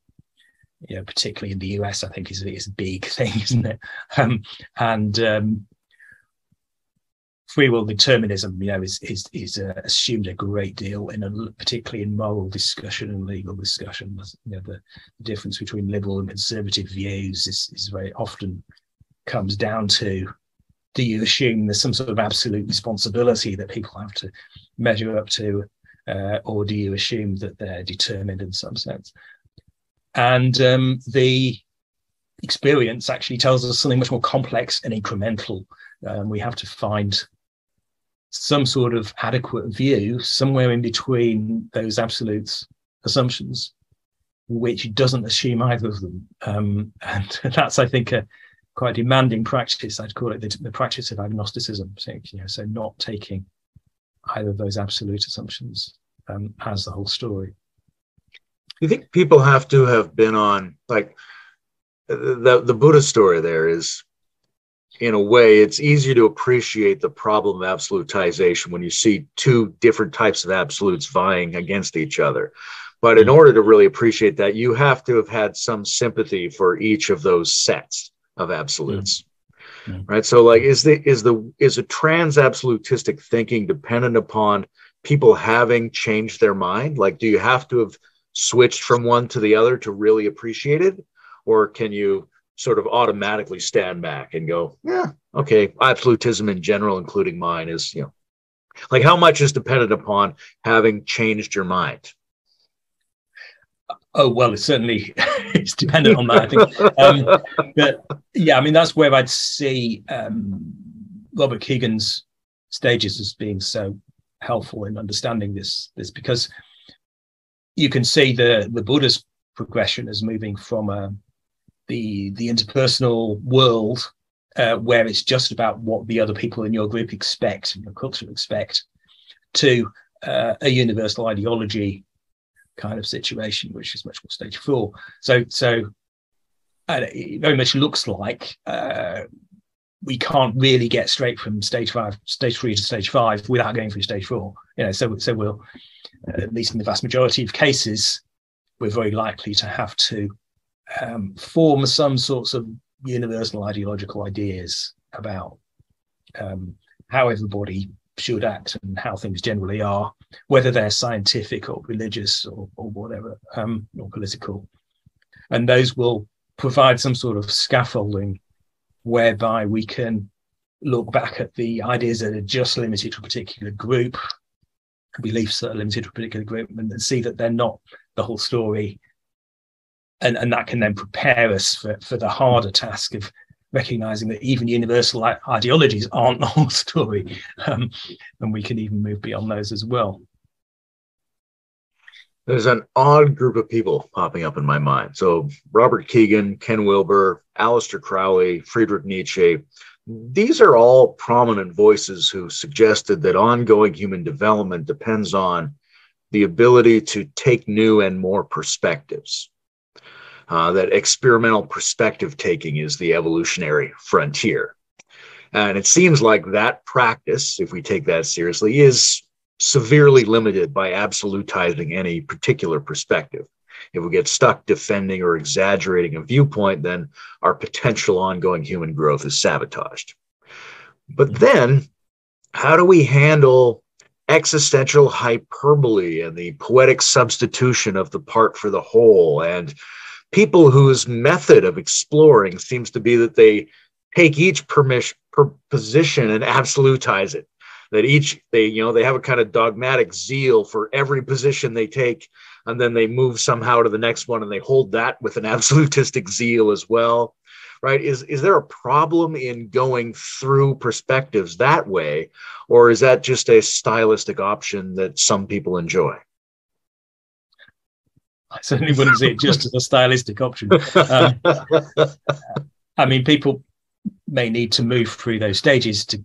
you know, particularly in the U S, I think is is a big thing, isn't it? Um, and um, free will determinism, you know, is is is uh, assumed a great deal in a, particularly in moral discussion and legal discussion. You know, the, the difference between liberal and conservative views is is very often comes down to, do you assume there's some sort of absolute responsibility that people have to measure up to, uh, or do you assume that they're determined in some sense? And um, the experience actually tells us something much more complex and incremental. Um, we have to find some sort of adequate view somewhere in between those absolute assumptions, which doesn't assume either of them. Um, and that's, I think, a quite demanding practice. I'd call it the, the practice of agnosticism. So, you know, so not taking either of those absolute assumptions um, as the whole story. You think people have to have been on, like, the the Buddha story? There is, in a way, it's easier to appreciate the problem of absolutization when you see two different types of absolutes vying against each other. But in order to really appreciate that, you have to have had some sympathy for each of those sets of absolutes. Yeah. Yeah. Right. So like, is the, is the, is a trans absolutistic thinking dependent upon people having changed their mind? Like, do you have to have switched from one to the other to really appreciate it? Or can you sort of automatically stand back and go, yeah, okay, absolutism in general, including mine, is, you know, like how much is dependent upon having changed your mind? Oh, well, it's certainly it's dependent on that, I think. Um, but yeah, I mean, that's where I'd see um, Robert Keegan's stages as being so helpful in understanding this, this because you can see the, the Buddha's progression as moving from uh, the, the interpersonal world uh, where it's just about what the other people in your group expect, your culture expect, to uh, a universal ideology kind of situation, which is much more stage four. So, so uh, it very much looks like uh, we can't really get straight from stage five, stage three to stage five without going through stage four. You know, so so we'll, uh, at least in the vast majority of cases, we're very likely to have to um, form some sorts of universal ideological ideas about um, how everybody should act and how things generally are, whether they're scientific or religious or, or whatever, um, or political. And those will provide some sort of scaffolding whereby we can look back at the ideas that are just limited to a particular group, beliefs that are limited to a particular group, and, and see that they're not the whole story. And, and that can then prepare us for, for the harder task of recognizing that even universal ideologies aren't the whole story, um, and we can even move beyond those as well. There's an odd group of people popping up in my mind. So Robert Keegan, Ken Wilber, Aleister Crowley, Friedrich Nietzsche, these are all prominent voices who suggested that ongoing human development depends on the ability to take new and more perspectives. Uh, that experimental perspective taking is the evolutionary frontier. And it seems like that practice, if we take that seriously, is severely limited by absolutizing any particular perspective. If we get stuck defending or exaggerating a viewpoint, then our potential ongoing human growth is sabotaged. But then, how do we handle existential hyperbole and the poetic substitution of the part for the whole, and people whose method of exploring seems to be that they take each permission, per position and absolutize it, that each, they, you know, they have a kind of dogmatic zeal for every position they take, and then they move somehow to the next one and they hold that with an absolutistic zeal as well, right? Is, is there a problem in going through perspectives that way, or is that just a stylistic option that some people enjoy? I certainly wouldn't see it just as a stylistic option. Um, I mean, people may need to move through those stages to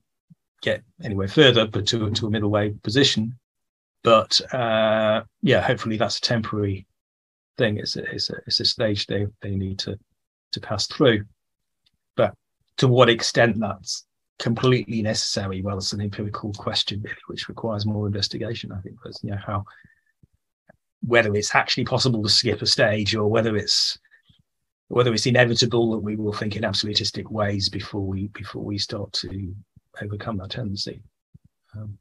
get anywhere further, but to, to a middle way position. But uh, yeah, hopefully that's a temporary thing. It's a, it's a, it's a stage they, they need to, to pass through. But to what extent that's completely necessary, well, it's an empirical question, really, which requires more investigation, I think. Because, you know, how... whether it's actually possible to skip a stage, or whether it's whether it's inevitable that we will think in absolutistic ways before we before we start to overcome that tendency. Um,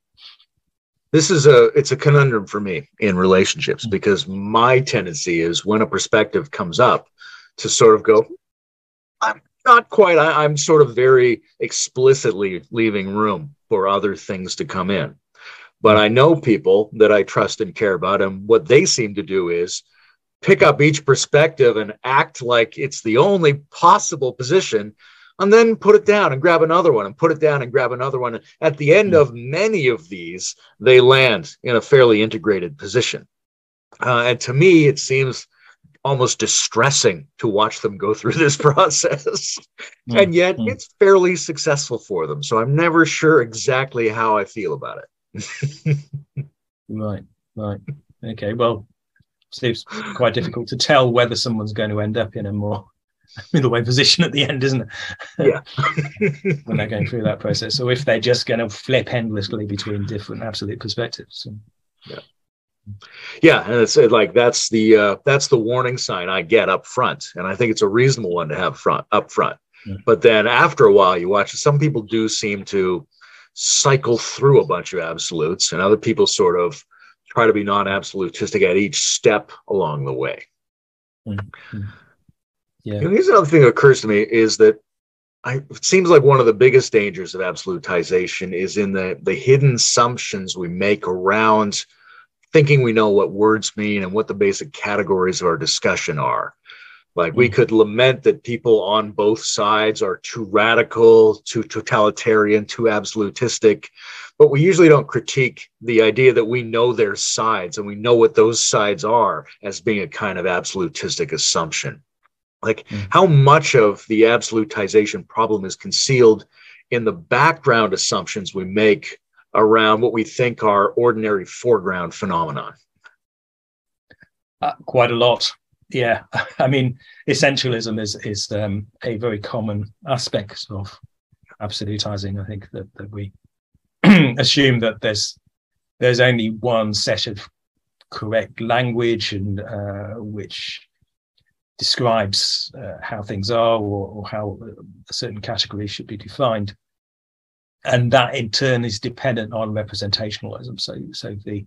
this is a it's a conundrum for me in relationships, because my tendency is, when a perspective comes up, to sort of go, I'm not quite. I, I'm sort of very explicitly leaving room for other things to come in. But I know people that I trust and care about, and what they seem to do is pick up each perspective and act like it's the only possible position, and then put it down and grab another one, and put it down and grab another one. At the end of many of these, they land in a fairly integrated position. Uh, and to me, it seems almost distressing to watch them go through this process. And yet it's fairly successful for them. So I'm never sure exactly how I feel about it. Right, right. Okay, well, it seems quite difficult to tell whether someone's going to end up in a more middleway position at the end, isn't it? Yeah. When they're going through that process. So if they're just going to flip endlessly between different absolute perspectives. Yeah. Yeah, and it's like that's the uh, that's the warning sign I get up front, and I think it's a reasonable one to have front up front. Yeah. But then after a while, you watch. Some people do seem to cycle through a bunch of absolutes, and other people sort of try to be non-absolutistic at each step along the way. Mm-hmm. Yeah. And here's another thing that occurs to me is that I, it seems like one of the biggest dangers of absolutization is in the, the hidden assumptions we make around thinking we know what words mean and what the basic categories of our discussion are. Like we could lament that people on both sides are too radical, too totalitarian, too absolutistic, but we usually don't critique the idea that we know their sides and we know what those sides are as being a kind of absolutistic assumption. Like mm. how much of the absolutization problem is concealed in the background assumptions we make around what we think are ordinary foreground phenomenon? Uh, quite a lot. Yeah, I mean, essentialism is is um, a very common aspect of absolutizing. I think that that we assume that there's there's only one set of correct language and uh, which describes uh, how things are or, or how a certain category should be defined, and that in turn is dependent on representationalism. So, so the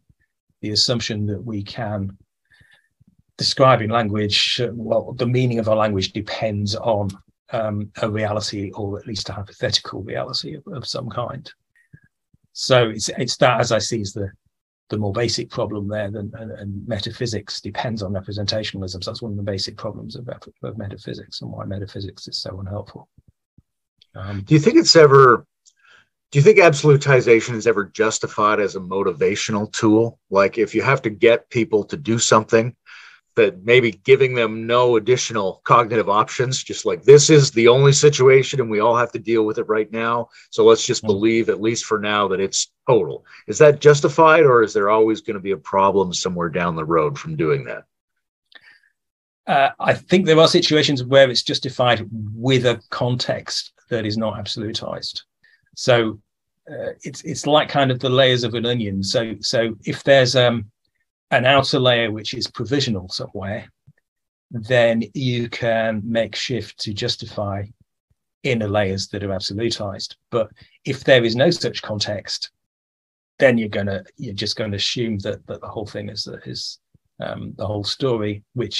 the assumption that we can describing language, well, the meaning of our language depends on um, a reality, or at least a hypothetical reality of, of some kind. So it's it's that, as I see, is the the more basic problem there. Than and, and metaphysics depends on representationalism. So that's one of the basic problems of, of metaphysics, and why metaphysics is so unhelpful. Um, do you think it's ever? Do you think absolutization is ever justified as a motivational tool? Like if you have to get people to do something, that maybe giving them no additional cognitive options, just like this is the only situation and we all have to deal with it right now. So let's just believe, at least for now, that it's total. Is that justified, or is there always going to be a problem somewhere down the road from doing that? Uh, I think there are situations where it's justified with a context that is not absolutized. So uh, it's it's like kind of the layers of an onion. So, so if there's... um. an outer layer which is provisional somewhere, then you can make shift to justify inner layers that are absolutized. But if there is no such context, then you're gonna you're just going to assume that that the whole thing is is um, the whole story, which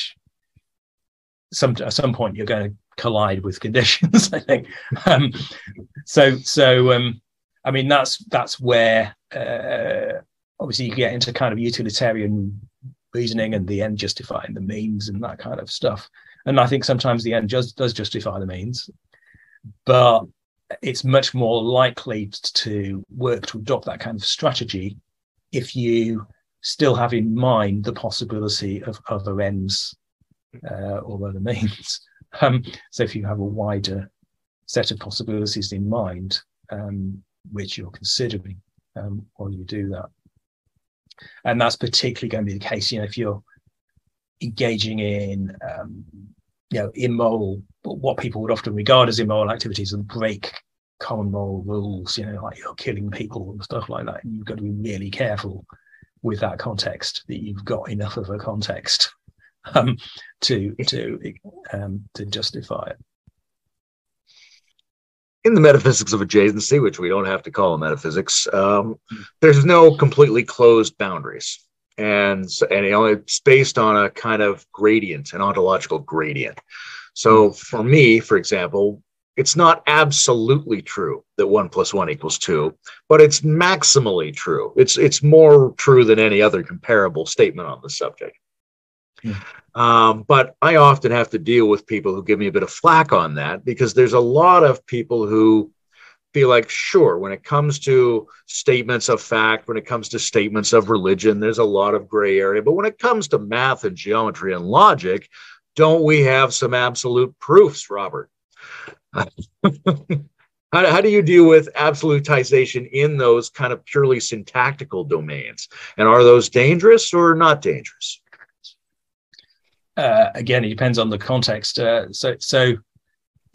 some at some point you're going to collide with conditions. I think um, so. So um, I mean that's that's where. Uh, Obviously, you get into kind of utilitarian reasoning and the end justifying the means and that kind of stuff. And I think sometimes the end just does justify the means, but it's much more likely to work to adopt that kind of strategy if you still have in mind the possibility of other ends uh, or other means. Um, so if you have a wider set of possibilities in mind, um, which you're considering um, while you do that. And that's particularly going to be the case, you know, if you're engaging in, um, you know, immoral, what people would often regard as immoral activities and break common moral rules, you know, like you're killing people and stuff like that. And you've got to be really careful with that context, that you've got enough of a context um, to to um, to justify it. In the metaphysics of adjacency, which we don't have to call a metaphysics, um, there's no completely closed boundaries. And, and you know, it's based on a kind of gradient, an ontological gradient. So for me, for example, it's not absolutely true that one plus one equals two, but it's maximally true. It's, it's more true than any other comparable statement on the subject. Yeah. Um, but I often have to deal with people who give me a bit of flack on that, because there's a lot of people who feel like, sure, when it comes to statements of fact, when it comes to statements of religion, there's a lot of gray area. But when it comes to math and geometry and logic, don't we have some absolute proofs, Robert? How, how do you deal with absolutization in those kind of purely syntactical domains? And are those dangerous or not dangerous? Uh, again, it depends on the context. Uh, so, so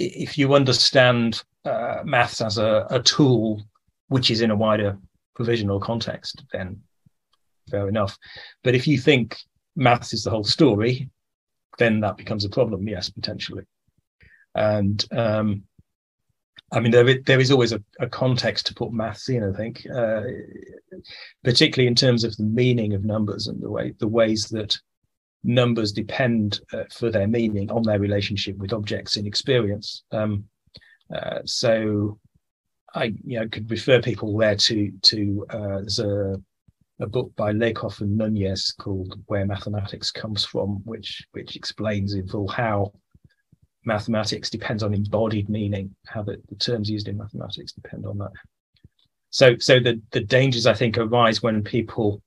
if you understand uh, maths as a, a tool, which is in a wider provisional context, then fair enough. But if you think maths is the whole story, then that becomes a problem. Yes, potentially. And um, I mean, there there is always a, a context to put maths in, I think, uh, particularly in terms of the meaning of numbers and the way the ways that numbers depend uh, for their meaning on their relationship with objects in experience. Um, uh, so, I you know could refer people there to to uh, there's a a book by Lakoff and Nunez called Where Mathematics Comes From, which which explains in full how mathematics depends on embodied meaning, how the, the terms used in mathematics depend on that. So so the, the dangers, I think, arise when people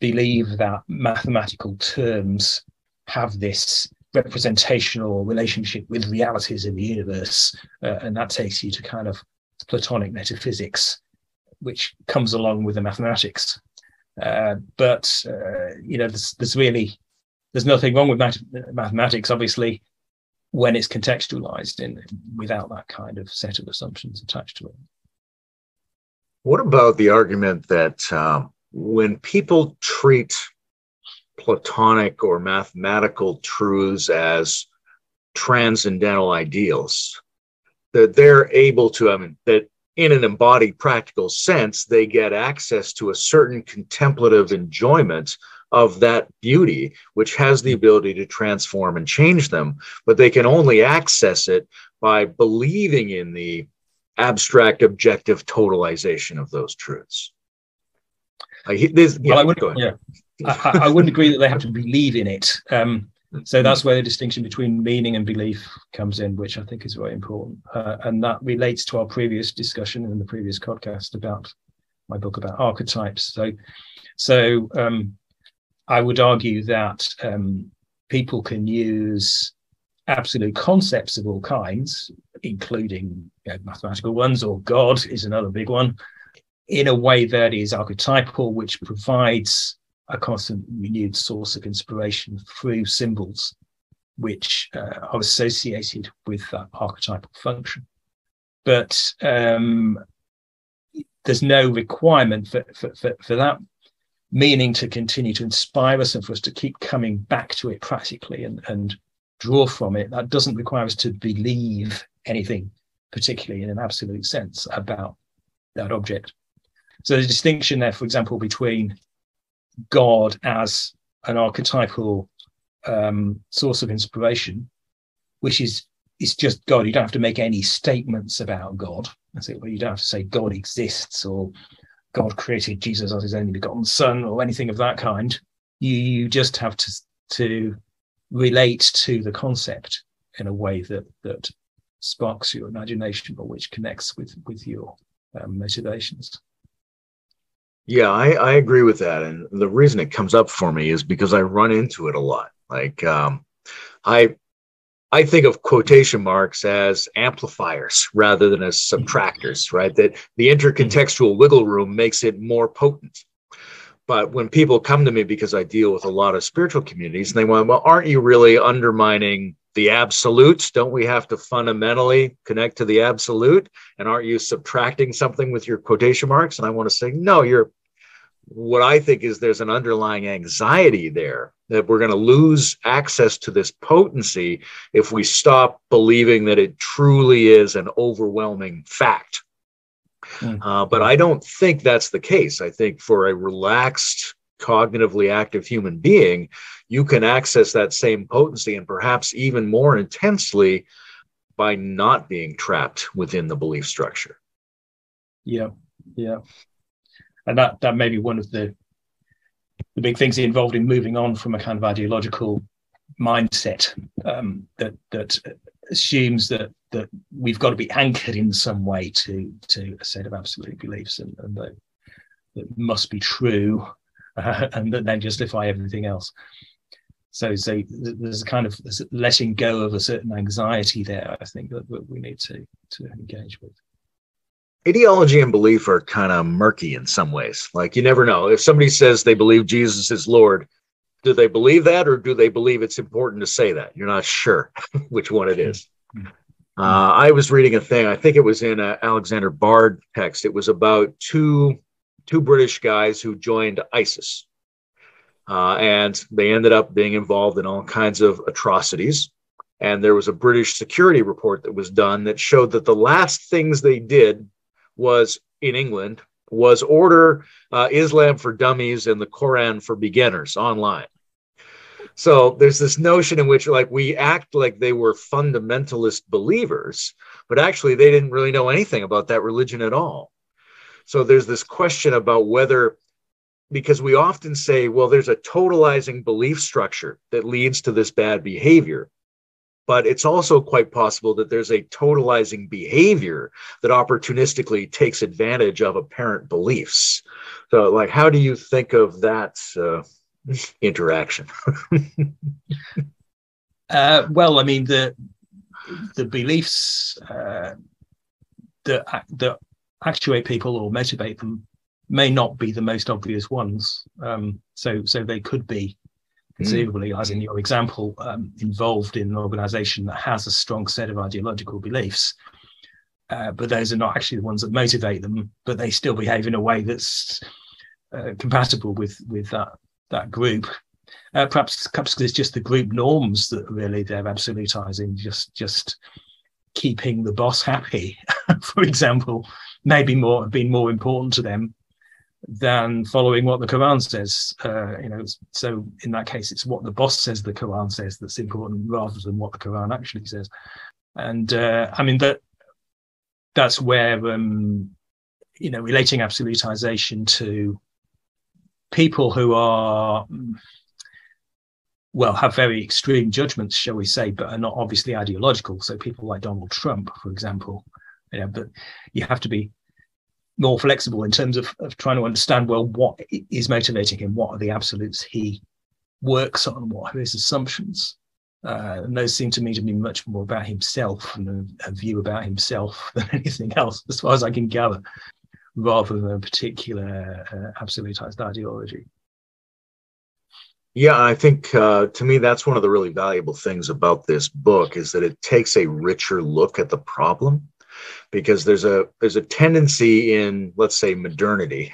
believe that mathematical terms have this representational relationship with realities in the universe, uh, and that takes you to kind of Platonic metaphysics, which comes along with the mathematics. Uh, but, uh, you know, there's, there's really, there's nothing wrong with math mathematics, obviously, when it's contextualized in without that kind of set of assumptions attached to it. What about the argument that um, when people treat Platonic or mathematical truths as transcendental ideals, that they're able to, I mean, that in an embodied practical sense, they get access to a certain contemplative enjoyment of that beauty, which has the ability to transform and change them, but they can only access it by believing in the abstract, objective totalization of those truths. I, this, yeah, well, I, wouldn't, yeah. I, I wouldn't agree that they have to believe in it. Um, so that's where the distinction between meaning and belief comes in, which I think is very important. Uh, and that relates to our previous discussion in the previous podcast about my book about archetypes. So, so, um, I would argue that um, people can use absolute concepts of all kinds, including you know, mathematical ones, or God is another big one, in a way that is archetypal, which provides a constant renewed source of inspiration through symbols which uh, are associated with that archetypal function. But um, there's no requirement for, for, for, for that meaning to continue to inspire us and for us to keep coming back to it practically and, and draw from it. That doesn't require us to believe anything, particularly in an absolute sense, about that object. So the distinction there, for example, between God as an archetypal um, source of inspiration, which is it's just God. You don't have to make any statements about God. That's it. Well, you don't have to say God exists or God created Jesus as his only begotten son or anything of that kind. You, you just have to, to relate to the concept in a way that, that sparks your imagination or which connects with, with your um, motivations. Yeah, I, I agree with that. And the reason it comes up for me is because I run into it a lot. Like um, I, I think of quotation marks as amplifiers rather than as subtractors, right? That the intercontextual wiggle room makes it more potent. But when people come to me, because I deal with a lot of spiritual communities, and they want, well, aren't you really undermining the absolute? Don't we have to fundamentally connect to the absolute? And aren't you subtracting something with your quotation marks? And I want to say, no, you're, what I think is there's an underlying anxiety there that we're going to lose access to this potency if we stop believing that it truly is an overwhelming fact. Mm. Uh, but I don't think that's the case. I think for a relaxed, cognitively active human being, you can access that same potency and perhaps even more intensely by not being trapped within the belief structure. Yeah, yeah. And that, that may be one of the, the big things involved in moving on from a kind of ideological mindset um, that that assumes that that we've got to be anchored in some way to to a set of absolute beliefs and, and that, that must be true uh, and that then justify everything else. So so there's a kind of there's a letting go of a certain anxiety there, I think, that, that we need to to engage with. Ideology and belief are kind of murky in some ways. Like, you never know. If somebody says they believe Jesus is Lord, do they believe that, or do they believe it's important to say that? You're not sure which one it is. Uh, I was reading a thing. I think it was in an Alexander Bard text. It was about two, two British guys who joined ISIS. Uh, and they ended up being involved in all kinds of atrocities. And there was a British security report that was done that showed that the last things they did was in England was order uh, Islam for Dummies and the Quran for Beginners online. So there's this notion in which like we act like they were fundamentalist believers, but actually they didn't really know anything about that religion at all. So there's this question about whether, because we often say, well, there's a totalizing belief structure that leads to this bad behavior, but it's also quite possible that there's a totalizing behavior that opportunistically takes advantage of apparent beliefs. So like, how do you think of that uh, interaction? uh, well, I mean, the, the beliefs uh, that, that actuate people or motivate them may not be the most obvious ones. Um, so, so they could be conceivably, mm. as in your example, um, involved in an organisation that has a strong set of ideological beliefs, uh, but those are not actually the ones that motivate them. But they still behave in a way that's uh, compatible with with that that group. Uh, perhaps, perhaps it's just the group norms that really they're absolutizing. Just, just keeping the boss happy, for example, maybe more have been more important to them than following what the Quran says, uh, you know. So in that case, it's what the boss says the Quran says that's important, rather than what the Quran actually says. And uh, I mean that that's where um, you know, relating absolutization to people who are well have very extreme judgments, shall we say, but are not obviously ideological. So people like Donald Trump, for example, you know. But you have to be more flexible in terms of, of trying to understand, well, what is motivating him? What are the absolutes he works on? What are his assumptions? Uh, and those seem to me to be much more about himself and a, a view about himself than anything else, as far as I can gather, rather than a particular uh, absolutized ideology. Yeah, I think uh, to me, that's one of the really valuable things about this book is that it takes a richer look at the problem. Because there's a there's a tendency in, let's say, modernity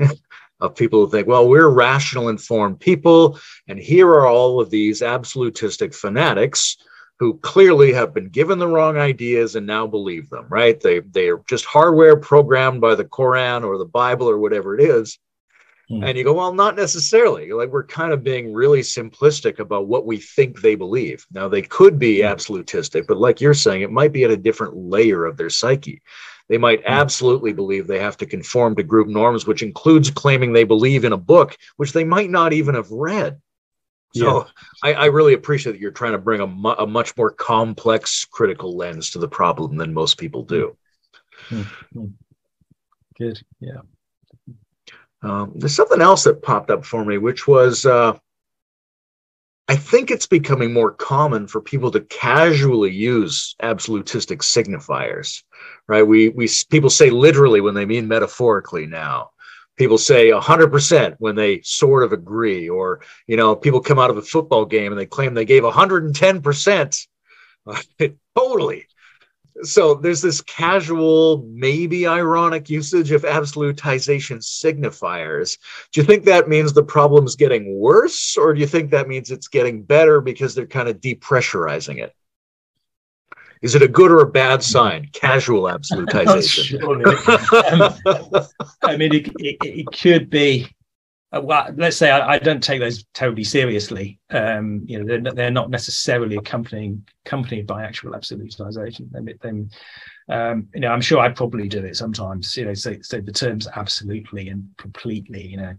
of people who think, well, we're rational, informed people, and here are all of these absolutistic fanatics who clearly have been given the wrong ideas and now believe them, right? They, they are just hardware programmed by the Quran or the Bible or whatever it is. Hmm. And you go, well, not necessarily. Like, we're kind of being really simplistic about what we think they believe. Now, they could be absolutistic, but like you're saying, it might be at a different layer of their psyche. They might absolutely believe they have to conform to group norms, which includes claiming they believe in a book, which they might not even have read. So yeah. I, I really appreciate that you're trying to bring a, mu a much more complex critical lens to the problem than most people do. Hmm. Good. Yeah. Um, there's something else that popped up for me, which was, uh, I think it's becoming more common for people to casually use absolutistic signifiers, right? We, we, people say literally when they mean metaphorically now. People say one hundred percent when they sort of agree, or, you know, people come out of a football game and they claim they gave one hundred ten percent. Totally. So there's this casual, maybe ironic usage of absolutization signifiers. Do you think that means the problem's getting worse, or do you think that means it's getting better because they're kind of depressurizing it? Is it a good or a bad sign, casual absolutization? um, I mean, it, it, it could be, uh, well, let's say I, I don't take those terribly seriously. Um, you know, they're not, they're not necessarily accompanying, accompanied by actual absolutization. They, they, um, you know, I'm sure I probably do it sometimes. You know, so, so the terms absolutely and completely. You know,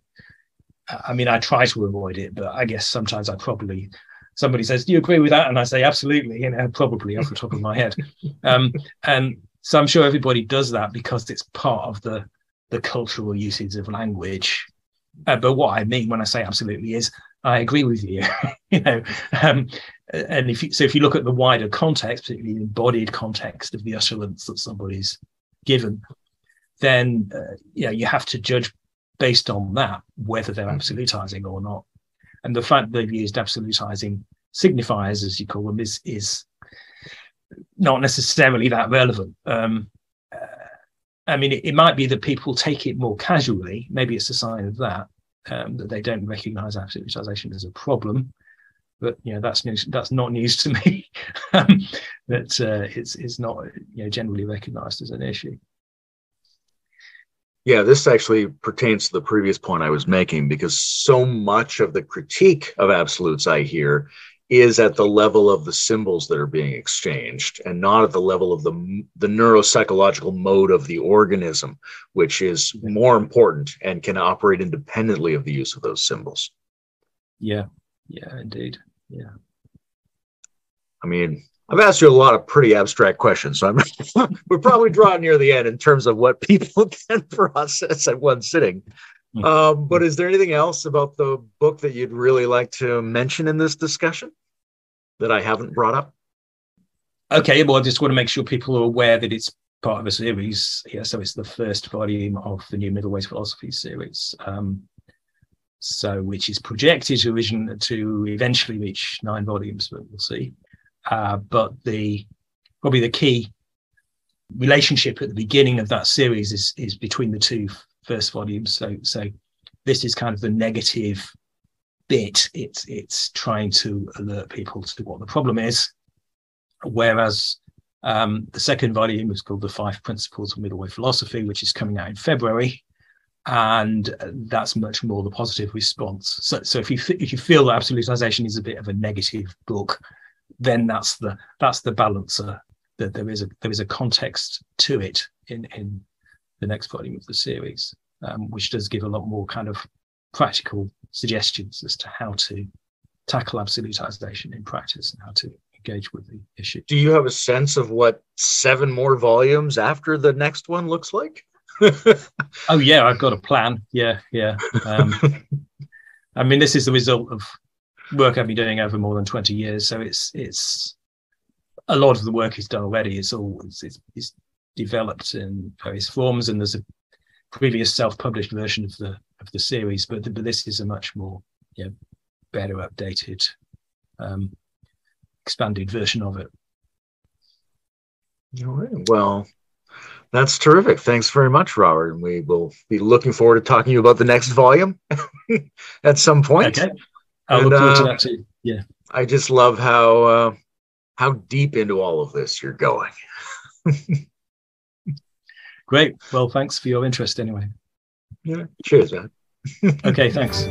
I mean, I try to avoid it, but I guess sometimes I probably somebody says, "Do you agree with that?" and I say, "Absolutely," you know, probably off the top of my head. Um, and so I'm sure everybody does that because it's part of the the cultural usage of language. Uh, but what I mean when I say absolutely is I agree with you, you know. Um, and if you, so if you look at the wider context, particularly the embodied context of the utterance that somebody's given, then uh, you know, you have to judge based on that whether they're absolutizing or not. And the fact they've used absolutizing signifiers, as you call them, is is not necessarily that relevant. Um, I mean, it, it might be that people take it more casually. Maybe it's a sign of that, um, that they don't recognize absolutization as a problem. But you know, that's news, that's not news to me. um, that uh, it's it's not you know generally recognised as an issue. Yeah, this actually pertains to the previous point I was making, because so much of the critique of absolutes I hear is at the level of the symbols that are being exchanged, and not at the level of the, the neuropsychological mode of the organism, which is more important and can operate independently of the use of those symbols. Yeah, yeah, indeed. Yeah. I mean, I've asked you a lot of pretty abstract questions, so I'm we're probably drawing near the end in terms of what people can process at one sitting. Um, but is there anything else about the book that you'd really like to mention in this discussion that I haven't brought up? Okay, well, I just want to make sure people are aware that it's part of a series. Yeah, so it's the first volume of the new Middleway Philosophy series, um, so which is projected to, origin, to eventually reach nine volumes, but we'll see. Uh, but the probably the key relationship at the beginning of that series is is between the two first volumes. So so this is kind of the negative bit. It's it's trying to alert people to what the problem is. Whereas um, the second volume is called The Five Principles of Middleway Philosophy, which is coming out in February, and that's much more the positive response. So so if you if you feel that Absolutization is a bit of a negative book, then that's the that's the balancer, that there is a there is a context to it in in the next volume of the series, um, which does give a lot more kind of practical suggestions as to how to tackle absolutization in practice and how to engage with the issue. Do you have a sense of what seven more volumes after the next one looks like? Oh yeah, I've got a plan. Yeah, yeah. Um, I mean, this is the result of work I've been doing over more than twenty years, so it's it's a lot of the work is done already. It's all it's, it's developed in various forms, and there's a previous self-published version of the of the series, but, the, but this is a much more yeah better updated, um, expanded version of it. All right. Well, that's terrific. Thanks very much, Robert, and we will be looking forward to talking to you about the next volume at some point. Okay. I'll look forward to that too. Yeah, I just love how uh, how deep into all of this you're going. Great. Well, thanks for your interest anyway. Yeah. Cheers, man. Okay, thanks.